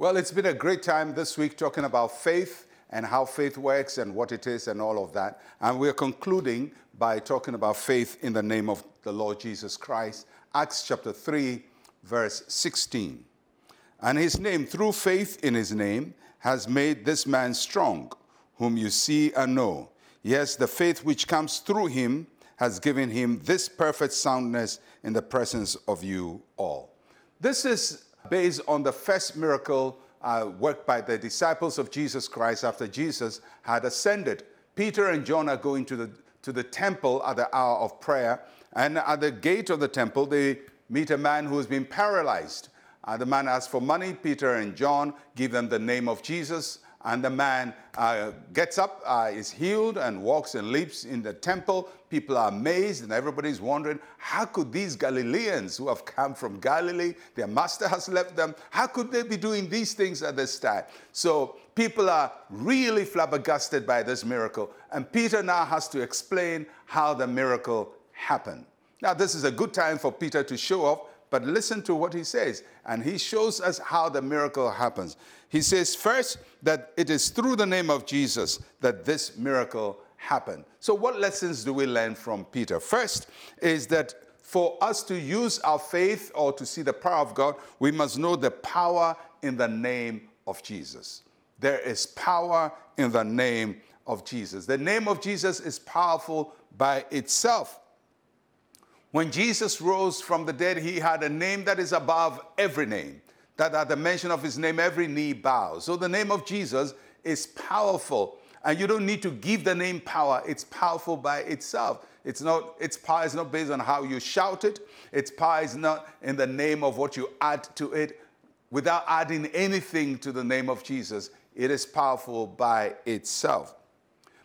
Well, it's been a great time this week talking about faith and how faith works and what it is and all of that. And we're concluding by talking about faith in the name of the Lord Jesus Christ. Acts chapter 3, verse 16. And his name, through faith in his name, has made this man strong, whom you see and know. Yes, the faith which comes through him has given him this perfect soundness in the presence of you all. This is based on the first miracle worked by the disciples of Jesus Christ after Jesus had ascended. Peter and John are going to the temple at the hour of prayer, and at the gate of the temple they meet a man who has been paralyzed. The man asks for money. Peter and John give them the name of Jesus, and the man gets up, is healed, and walks and leaps in the temple. People are amazed, and everybody's wondering, how could these Galileans who have come from Galilee, their master has left them, how could they be doing these things at this time? So people are really flabbergasted by this miracle, and Peter now has to explain how the miracle happened. Now, this is a good time for Peter to show off, but listen to what he says. And he shows us how the miracle happens. He says, first, that it is through the name of Jesus that this miracle happened. So what lessons do we learn from Peter? First is that for us to use our faith or to see the power of God, we must know the power in the name of Jesus. There is power in the name of Jesus. The name of Jesus is powerful by itself. When Jesus rose from the dead, he had a name that is above every name, that at the mention of his name, every knee bows. So the name of Jesus is powerful, and you don't need to give the name power. It's powerful by itself. Its power is not based on how you shout it. Its power is not in the name of what you add to it. Without adding anything to the name of Jesus, it is powerful by itself.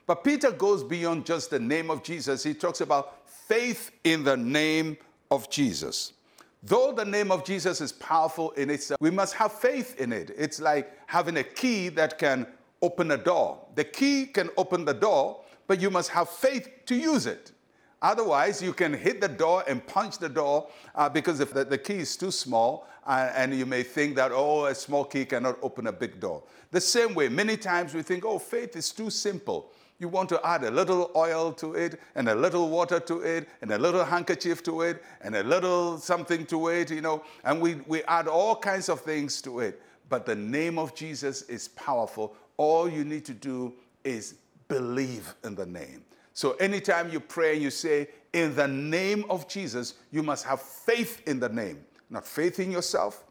But Peter goes beyond just the name of Jesus. He talks about faith in the name of Jesus. Though the name of Jesus is powerful in itself, we must have faith in it. It's like having a key that can open a door. The key can open the door, but you must have faith to use it. Otherwise, you can hit the door and punch the door because if the key is too small, and you may think that, a small key cannot open a big door. The same way, many times we think, faith is too simple. You want to add a little oil to it, and a little water to it, and a little handkerchief to it, and a little something to it, and we add all kinds of things to it. But the name of Jesus is powerful. All you need to do is believe in the name. So anytime you pray, you say, in the name of Jesus, you must have faith in the name. Not faith in yourself,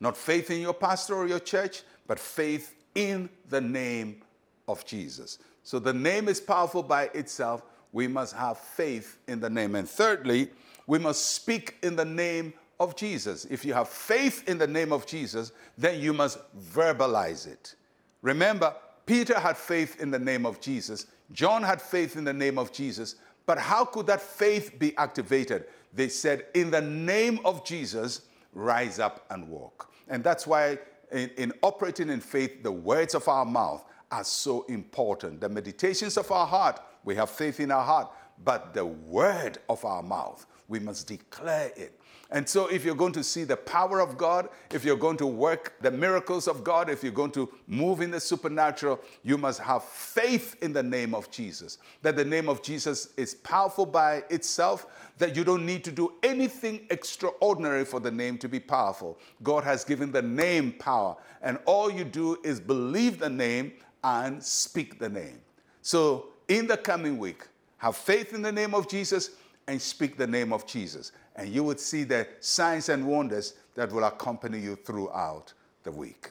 not faith in your pastor or your church, but faith in the name of Jesus. So the name is powerful by itself. We must have faith in the name. And thirdly, we must speak in the name of Jesus. If you have faith in the name of Jesus, then you must verbalize it. Remember, Peter had faith in the name of Jesus. John had faith in the name of Jesus. But how could that faith be activated? They said, in the name of Jesus, rise up and walk. And that's why in operating in faith, the words of our mouth are so important. The meditations of our heart, we have faith in our heart. But the word of our mouth, we must declare it. And so if you're going to see the power of God, if you're going to work the miracles of God, if you're going to move in the supernatural, you must have faith in the name of Jesus. That the name of Jesus is powerful by itself, that you don't need to do anything extraordinary for the name to be powerful. God has given the name power, and all you do is believe the name and speak the name. So in the coming week, have faith in the name of Jesus and speak the name of Jesus. And you would see the signs and wonders that will accompany you throughout the week.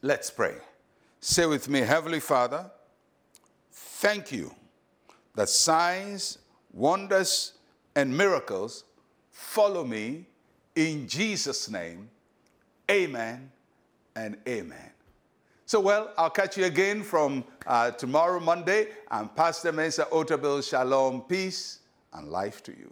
Let's pray. Say with me, Heavenly Father, thank you that signs, wonders, and miracles follow me in Jesus' name. Amen and amen. So, I'll catch you again from tomorrow, Monday. I'm Pastor Mensa Otabil. Shalom, peace, and life to you.